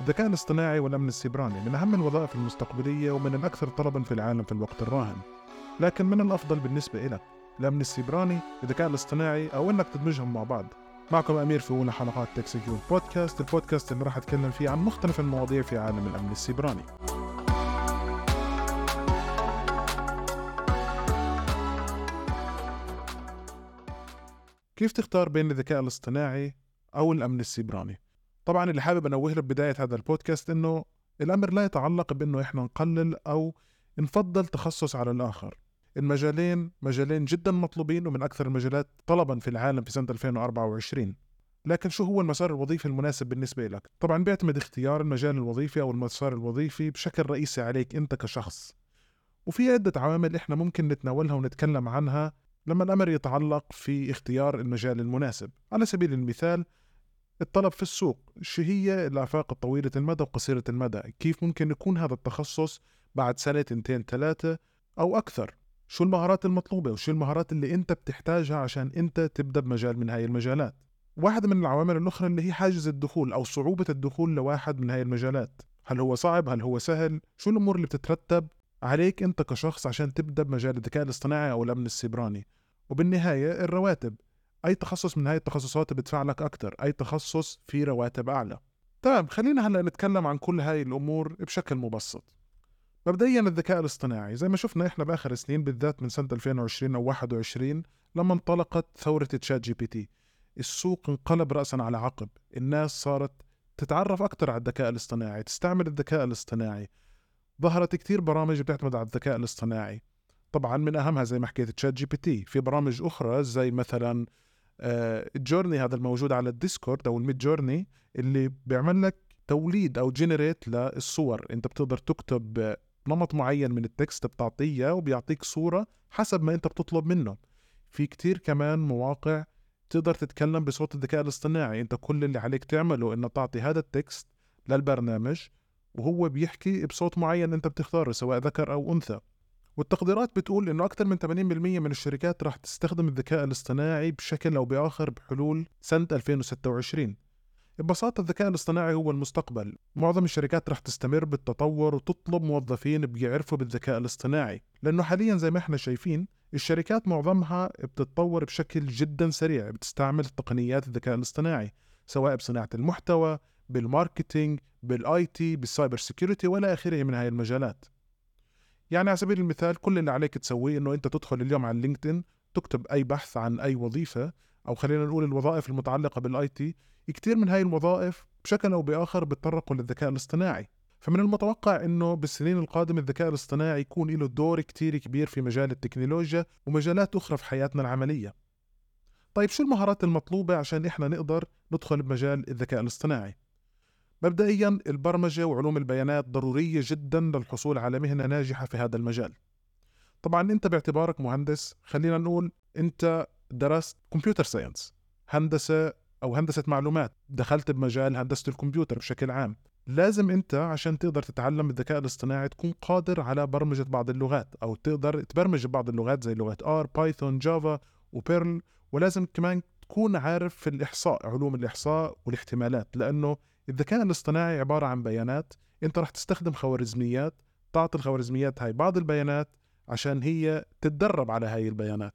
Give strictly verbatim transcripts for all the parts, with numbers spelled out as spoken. الذكاء الاصطناعي والأمن السيبراني من أهم الوظائف المستقبلية ومن الأكثر طلباً في العالم في الوقت الراهن، لكن من الأفضل بالنسبة إلك الأمن السيبراني، الذكاء الاصطناعي، أو إنك تدمجهم مع بعض؟ معكم أمير في أولى حلقات تك سكيور بودكاست، البودكاست اللي راح أتكلم فيه عن مختلف المواضيع في عالم الأمن السيبراني. كيف تختار بين الذكاء الاصطناعي أو الأمن السيبراني؟ طبعا اللي حابب أنوه له بداية هذا البودكاست إنه الأمر لا يتعلق بإنه إحنا نقلل أو نفضل تخصص على الآخر. المجالين مجالين جدا مطلوبين ومن أكثر المجالات طلبا في العالم في سنة ألفين وأربعة وعشرين، لكن شو هو المسار الوظيفي المناسب بالنسبة لك؟ طبعا بيعتمد اختيار المجال الوظيفي أو المسار الوظيفي بشكل رئيسي عليك أنت كشخص، وفي عدة عوامل إحنا ممكن نتناولها ونتكلم عنها لما الأمر يتعلق في اختيار المجال المناسب. على سبيل المثال الطلب في السوق، شو هي الآفاق الطويلة المدى وقصيرة المدى؟ كيف ممكن يكون هذا التخصص بعد سنة تنتين ثلاثة أو أكثر؟ شو المهارات المطلوبة وشو المهارات اللي أنت بتحتاجها عشان أنت تبدأ بمجال من هاي المجالات؟ واحدة من العوامل الأخرى اللي هي حاجز الدخول أو صعوبة الدخول لواحد من هاي المجالات، هل هو صعب؟ هل هو سهل؟ شو الأمور اللي بتترتب عليك أنت كشخص عشان تبدأ بمجال الذكاء الاصطناعي أو الأمن السيبراني؟ وبالنهاية الرواتب، أي تخصص من هاي التخصصات بيدفع لك أكتر، أي تخصص في رواتب أعلى. تمام، خلينا هلأ نتكلم عن كل هاي الأمور بشكل مبسط. مبدئيا الذكاء الاصطناعي زي ما شفنا إحنا بآخر سنين بالذات من سنة ألفين وعشرين أو واحد وعشرين لما انطلقت ثورة تشات جي بي تي، السوق انقلب رأسا على عقب، الناس صارت تتعرف أكتر على الذكاء الاصطناعي، تستعمل الذكاء الاصطناعي، ظهرت كتير برامج بتعتمد على الذكاء الاصطناعي. طبعا من أهمها زي ما حكيت تشات جي بي تي، في برامج أخرى زي مثلا الجورني، هذا الموجود على الديسكورد، أو الميد جورني اللي بيعمل لك توليد أو جينيريت للصور. أنت بتقدر تكتب نمط معين من التكست بتعطيه وبيعطيك صورة حسب ما أنت بتطلب منه. في كتير كمان مواقع تقدر تتكلم بصوت الذكاء الاصطناعي، أنت كل اللي عليك تعمله إنه تعطي هذا التكست للبرنامج وهو بيحكي بصوت معين أنت بتختاره سواء ذكر أو أنثى. والتقديرات بتقول إنه أكثر من ثمانين بالمية من الشركات راح تستخدم الذكاء الاصطناعي بشكل أو بآخر بحلول سنة ألفين وستة وعشرين. ببساطة الذكاء الاصطناعي هو المستقبل، معظم الشركات راح تستمر بالتطور وتطلب موظفين بيعرفوا بالذكاء الاصطناعي، لأنه حاليا زي ما احنا شايفين الشركات معظمها بتتطور بشكل جدا سريع، بتستعمل تقنيات الذكاء الاصطناعي سواء بصناعة المحتوى، بالماركتينج، بالاي تي، بالسايبر سيكيورتي ولا آخره من هاي المجالات. يعني على سبيل المثال كل اللي عليك تسويه إنه أنت تدخل اليوم على لينكدإن، تكتب أي بحث عن أي وظيفة أو خلينا نقول الوظائف المتعلقة بالاي تي، كتير من هاي المواظيف بشكل أو بآخر بتطرقوا للذكاء الاصطناعي. فمن المتوقع إنه بالسنين القادمة الذكاء الاصطناعي يكون له دور كتير كبير في مجال التكنولوجيا ومجالات أخرى في حياتنا العملية. طيب شو المهارات المطلوبة عشان إحنا نقدر ندخل بمجال الذكاء الاصطناعي؟ مبدئيا البرمجة وعلوم البيانات ضرورية جدا للحصول على مهنة ناجحة في هذا المجال. طبعا أنت باعتبارك مهندس، خلينا نقول أنت درست كمبيوتر ساينس، هندسة أو هندسة معلومات، دخلت بمجال هندسة الكمبيوتر بشكل عام، لازم أنت عشان تقدر تتعلم الذكاء الاصطناعي تكون قادر على برمجة بعض اللغات أو تقدر تبرمج بعض اللغات زي لغات آر، بايثون، جافا وبيرل، ولازم كمان تكون عارف في الإحصاء، علوم الإحصاء والاحتمالات، لأنه الذكاء الاصطناعي عبارة عن بيانات، أنت رح تستخدم خوارزميات، تعطي الخوارزميات هاي بعض البيانات عشان هي تتدرب على هاي البيانات.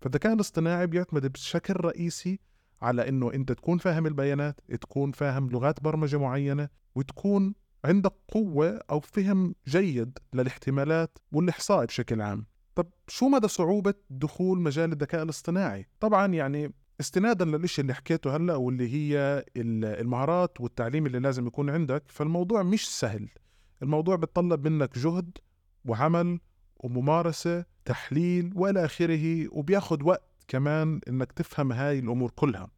فالذكاء الاصطناعي بيعتمد بشكل رئيسي على إنه أنت تكون فاهم البيانات، تكون فاهم لغات برمجة معينة، وتكون عندك قوة أو فهم جيد للاحتمالات والإحصاء بشكل عام. طب شو مدى صعوبة دخول مجال الذكاء الاصطناعي؟ طبعا يعني استنادا للإشي اللي حكيته هلأ واللي هي المهارات والتعليم اللي لازم يكون عندك، فالموضوع مش سهل، الموضوع بتطلب منك جهد وعمل وممارسة، تحليل وإلى آخره، وبياخد وقت كمان إنك تفهم هاي الأمور كلها.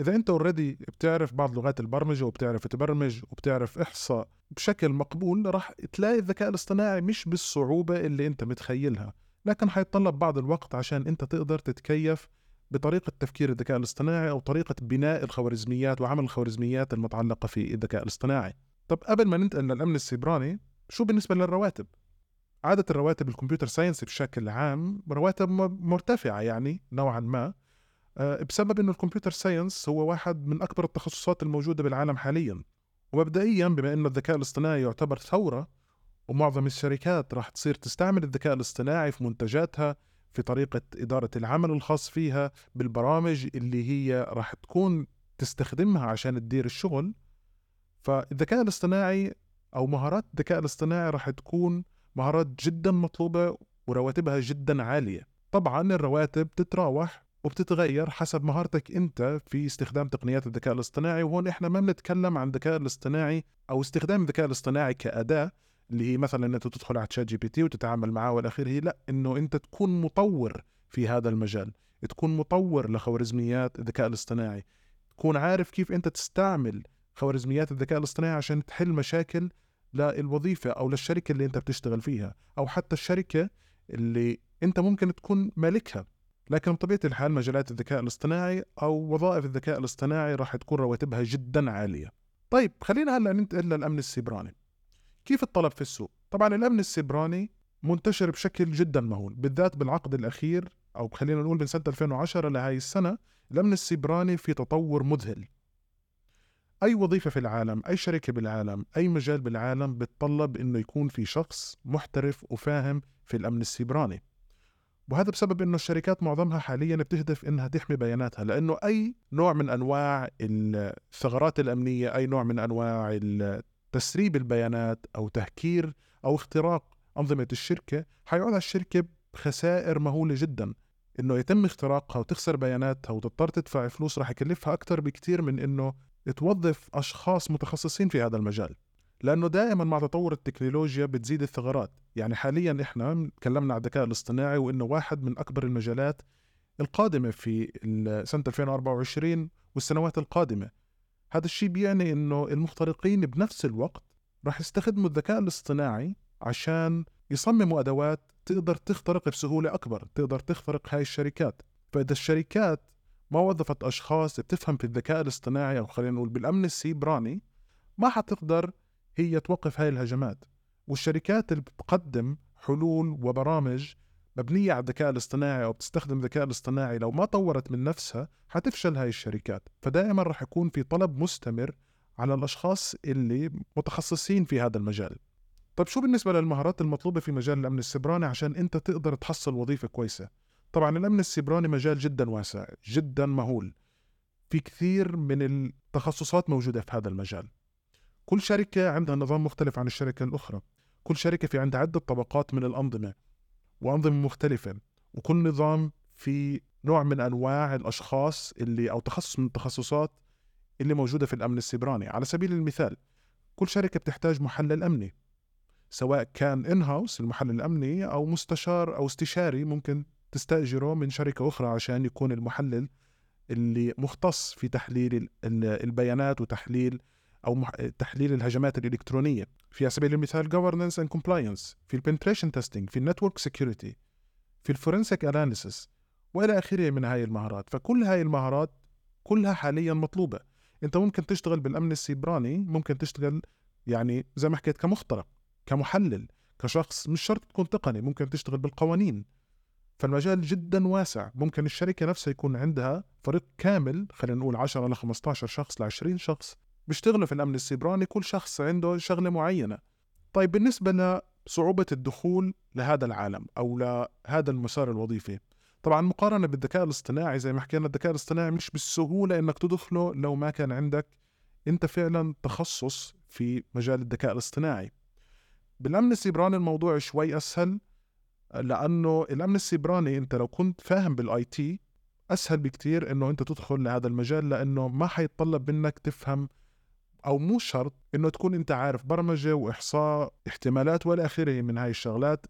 إذا أنت أوريدي بتعرف بعض لغات البرمجة وبتعرف تبرمج وبتعرف إحصاء بشكل مقبول، راح تلاقي الذكاء الاصطناعي مش بالصعوبة اللي أنت متخيلها، لكن حيتطلب بعض الوقت عشان أنت تقدر تتكيف بطريقة تفكير الذكاء الاصطناعي أو طريقة بناء الخوارزميات وعمل الخوارزميات المتعلقة في الذكاء الاصطناعي. طب قبل ما ننتقل للأمن السيبراني، شو بالنسبة للرواتب؟ عادة الرواتب الكمبيوتر ساينس بشكل عام رواتب مرتفعة يعني نوعا ما، بسبب أنه الكمبيوتر ساينس هو واحد من أكبر التخصصات الموجودة بالعالم حاليا، ومبدئيا بما أن الذكاء الاصطناعي يعتبر ثورة، ومعظم الشركات راح تصير تستعمل الذكاء الاصطناعي في منتجاتها، في طريقة إدارة العمل الخاص فيها، بالبرامج اللي هي راح تكون تستخدمها عشان تدير الشغل. فالذكاء الاصطناعي أو مهارات الذكاء الاصطناعي راح تكون مهارات جدا مطلوبة ورواتبها جدا عالية. طبعا الرواتب تتراوح وبتتغير حسب مهارتك أنت في استخدام تقنيات الذكاء الاصطناعي، وهون إحنا ما بنتكلم عن الذكاء الاصطناعي أو استخدام الذكاء الاصطناعي كأداة اللي هي مثلا أنت تدخل على تشات جي بي تي وتتعامل معاه والأخير، لأ، أنه أنت تكون مطور في هذا المجال، تكون مطور لخوارزميات الذكاء الاصطناعي، تكون عارف كيف أنت تستعمل خوارزميات الذكاء الاصطناعي عشان تحل مشاكل للوظيفة أو للشركة اللي أنت بتشتغل فيها، أو حتى الشركة اللي أنت ممكن تكون مالكها. لكن بطبيعة الحال مجالات الذكاء الاصطناعي أو وظائف الذكاء الاصطناعي راح تكون رواتبها جدا عالية. طيب خلينا هلأ ننتقل للأمن السيبراني. كيف الطلب في السوق؟ طبعا الأمن السيبراني منتشر بشكل جدا مهول، بالذات بالعقد الأخير، أو خلينا نقول من سنة ألفين وعشرة لهاي السنة. الأمن السيبراني في تطور مذهل. أي وظيفة في العالم، أي شركة بالعالم، أي مجال بالعالم بتطلب إنه يكون في شخص محترف وفاهم في الأمن السيبراني، وهذا بسبب إنه الشركات معظمها حاليا بتهدف إنها تحمي بياناتها، لأنه أي نوع من أنواع الثغرات الأمنية، أي نوع من أنواع تسريب البيانات أو تهكير أو اختراق أنظمة الشركة حيعود على الشركة بخسائر مهولة جدا. إنه يتم اختراقها وتخسر بياناتها وتضطر تدفع فلوس راح يكلفها أكتر بكتير من إنه توظف أشخاص متخصصين في هذا المجال، لأنه دائما مع تطور التكنولوجيا بتزيد الثغرات. يعني حاليا إحنا تكلمنا عن الذكاء الاصطناعي وإنه واحد من أكبر المجالات القادمة في سنة ألفين وأربعة وعشرين والسنوات القادمة. هذا الشيء بيعني إنه المخترقين بنفس الوقت راح يستخدموا الذكاء الاصطناعي عشان يصمموا أدوات تقدر تخترق بسهولة أكبر، تقدر تخترق هاي الشركات. فإذا الشركات ما وظفت أشخاص بتفهم في الذكاء الاصطناعي أو خلينا نقول بالأمن السيبراني، ما حتقدر هي توقف هاي الهجمات. والشركات اللي بتقدم حلول وبرامج مبنية على الذكاء الاصطناعي أو بتستخدم الذكاء الاصطناعي لو ما طورت من نفسها حتفشل هاي الشركات. فدائما رح يكون في طلب مستمر على الأشخاص اللي متخصصين في هذا المجال. طيب شو بالنسبة للمهارات المطلوبة في مجال الأمن السيبراني عشان أنت تقدر تحصل وظيفة كويسة؟ طبعا الأمن السيبراني مجال جدا واسع، جدا مهول، في كثير من التخصصات موجودة في هذا المجال. كل شركة عندها نظام مختلف عن الشركة الأخرى، كل شركة في عندها عدة طبقات من الأنظمة وأنظمة مختلفة، وكل نظام في نوع من أنواع الأشخاص اللي أو تخصص من التخصصات اللي موجودة في الأمن السيبراني. على سبيل المثال كل شركة بتحتاج محلل أمني، سواء كان إن هاوس المحلل الأمني أو مستشار أو استشاري ممكن تستأجره من شركة أخرى عشان يكون المحلل اللي مختص في تحليل البيانات وتحليل أو تحليل الهجمات الإلكترونية. في على سبيل المثال governance and compliance، في penetration testing، في network security، في forensic analysis، وإلى آخره من هاي المهارات. فكل هاي المهارات كلها حاليا مطلوبة. أنت ممكن تشتغل بالأمن السيبراني، ممكن تشتغل يعني زي ما حكيت كمخترق، كمحلل، كشخص، مش شرط تكون تقني، ممكن تشتغل بالقوانين. فالمجال جدا واسع. ممكن الشركة نفسها يكون عندها فريق كامل، خلينا نقول عشرة ل خمستاشر شخص ل عشرين شخص بيشتغلوا في الأمن السيبراني، كل شخص عنده شغلة معينة. طيب بالنسبة لصعوبة الدخول لهذا العالم أو لهذا المسار الوظيفي، طبعا مقارنة بالذكاء الاصطناعي زي ما حكينا الذكاء الاصطناعي مش بالسهولة إنك تدخله لو ما كان عندك أنت فعلا تخصص في مجال الذكاء الاصطناعي. بالأمن السيبراني الموضوع شوي أسهل، لأنه الأمن السيبراني أنت لو كنت فاهم بالآي تي أسهل بكتير أنه أنت تدخل لهذا المجال، لأنه ما حيتطلب منك تفهم أو مو شرط أنه تكون أنت عارف برمجة وإحصاء احتمالات ولا آخره من هاي الشغلات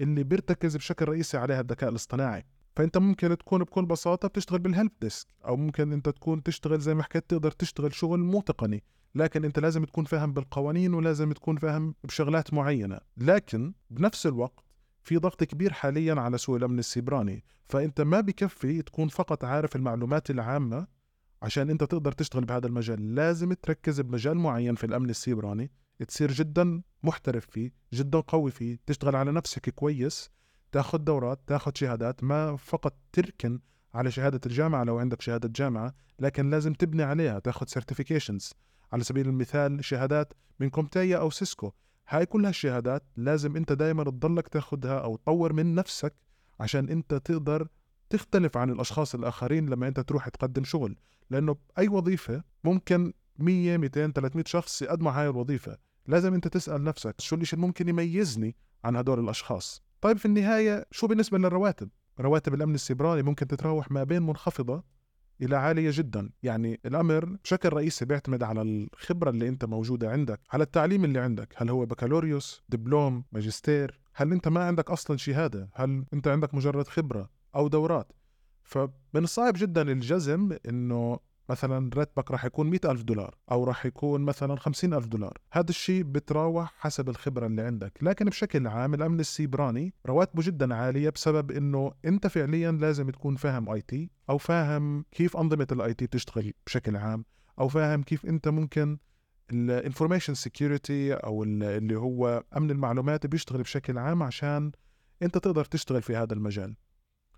اللي بيرتكز بشكل رئيسي عليها الذكاء الاصطناعي. فأنت ممكن تكون بكل بساطة بتشتغل بالهلب ديسك، أو ممكن أنت تكون تشتغل زي ما حكيت تقدر تشتغل شغل مو تقني، لكن أنت لازم تكون فاهم بالقوانين ولازم تكون فاهم بشغلات معينة. لكن بنفس الوقت في ضغط كبير حاليا على سوق الأمن السيبراني، فأنت ما بكفي تكون فقط عارف المعلومات العامة عشان أنت تقدر تشتغل بهذا المجال. لازم تركز بمجال معين في الأمن السيبراني، تصير جدا محترف فيه، جدا قوي فيه، تشتغل على نفسك كويس، تأخذ دورات، تأخذ شهادات، ما فقط تركن على شهادة الجامعة لو عندك شهادة جامعة، لكن لازم تبني عليها، تأخذ certifications على سبيل المثال شهادات من كومبتيا أو سيسكو. هاي كل هالشهادات لازم أنت دائما تضلك تاخدها أو تطور من نفسك عشان أنت تقدر تختلف عن الأشخاص الآخرين لما أنت تروح تقدم شغل، لأنه أي وظيفة ممكن مية ميتين ثلاثمية شخص يقدموا هاي الوظيفة، لازم أنت تسأل نفسك شو اللي ممكن يميزني عن هدول الأشخاص. طيب في النهاية شو بالنسبة للرواتب؟ رواتب الأمن السيبراني ممكن تتراوح ما بين منخفضة إلى عالية جدا، يعني الأمر بشكل رئيسي بيعتمد على الخبرة اللي أنت موجودة عندك، على التعليم اللي عندك، هل هو بكالوريوس، دبلوم، ماجستير، هل أنت ما عندك أصلا شهادة، هل أنت عندك مجرد خبرة أو دورات. فمن الصعب جدا الجزم إنه مثلا راتبك راح يكون مئة ألف دولار أو راح يكون مثلا خمسين ألف دولار، هذا الشيء بتراوح حسب الخبرة اللي عندك. لكن بشكل عام الأمن السيبراني رواتبه جدا عالية بسبب إنه أنت فعليا لازم تكون فاهم آي تي، أو فاهم كيف أنظمة الآي تي بتشتغل بشكل عام، أو فاهم كيف أنت ممكن الانفورميشن سيكيورتي أو اللي هو أمن المعلومات بيشتغل بشكل عام عشان أنت تقدر تشتغل في هذا المجال.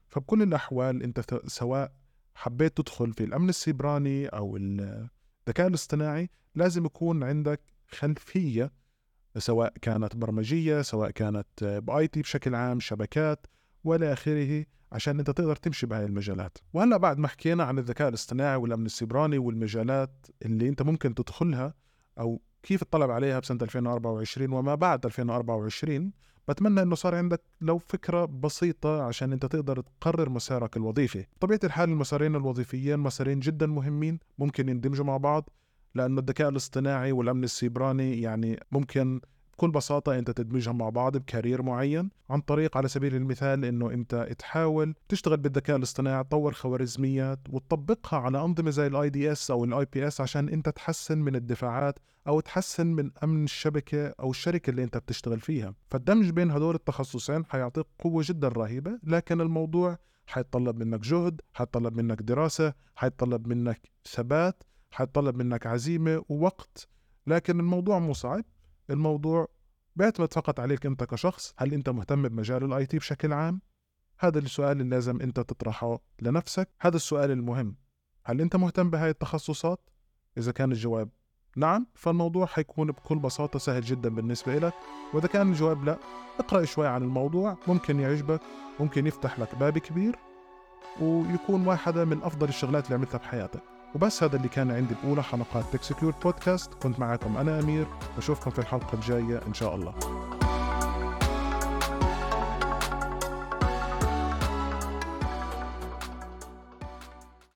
فبكل الأحوال أنت سواء حبيت تدخل في الأمن السيبراني أو الذكاء الاصطناعي لازم يكون عندك خلفية، سواء كانت برمجية، سواء كانت بآي تي بشكل عام، شبكات ولا آخره، عشان أنت تقدر تمشي بهاي المجالات. وهلأ بعد ما حكينا عن الذكاء الاصطناعي والأمن السيبراني والمجالات اللي أنت ممكن تدخلها أو كيف تطلب عليها بسنة ألفين وأربعة وعشرين وما بعد ألفين وأربعة وعشرين، بتمنى أنه صار عندك لو فكرة بسيطة عشان أنت تقدر تقرر مسارك الوظيفي. بطبيعة الحال المسارين الوظيفيين مسارين جدا مهمين، ممكن يندمجوا مع بعض، لأن الذكاء الاصطناعي والأمن السيبراني يعني ممكن بكل بساطة أنت تدمجهم مع بعض بكارير معين، عن طريق على سبيل المثال أنه أنت تحاول تشتغل بالذكاء الاصطناعي، تطور خوارزميات وتطبقها على أنظمة زي ال آي دي إس أو ال آي بي إس عشان أنت تحسن من الدفاعات أو تحسن من أمن الشبكة أو الشركة اللي أنت بتشتغل فيها. فالدمج بين هدول التخصصين حيعطيك قوة جدا رهيبة، لكن الموضوع حيتطلب منك جهد، حيتطلب منك دراسة، حيتطلب منك ثبات، حيتطلب منك عزيمة ووقت. لكن الموضوع مو صعب، الموضوع بيعتمد فقط عليك أنت كشخص، هل أنت مهتم بمجال الآي تي بشكل عام؟ هذا السؤال اللي لازم أنت تطرحه لنفسك، هذا السؤال المهم، هل أنت مهتم بهاي التخصصات؟ إذا كان الجواب نعم فالموضوع حيكون بكل بساطة سهل جدا بالنسبة لك، وإذا كان الجواب لا اقرأ شوي عن الموضوع، ممكن يعجبك، ممكن يفتح لك باب كبير ويكون واحدة من أفضل الشغلات اللي عملتها بحياتك. وبس هذا اللي كان عندي بأولى حلقات تك سكيور بودكاست، كنت معكم أنا أمير، وأشوفكم في الحلقة الجاية إن شاء الله.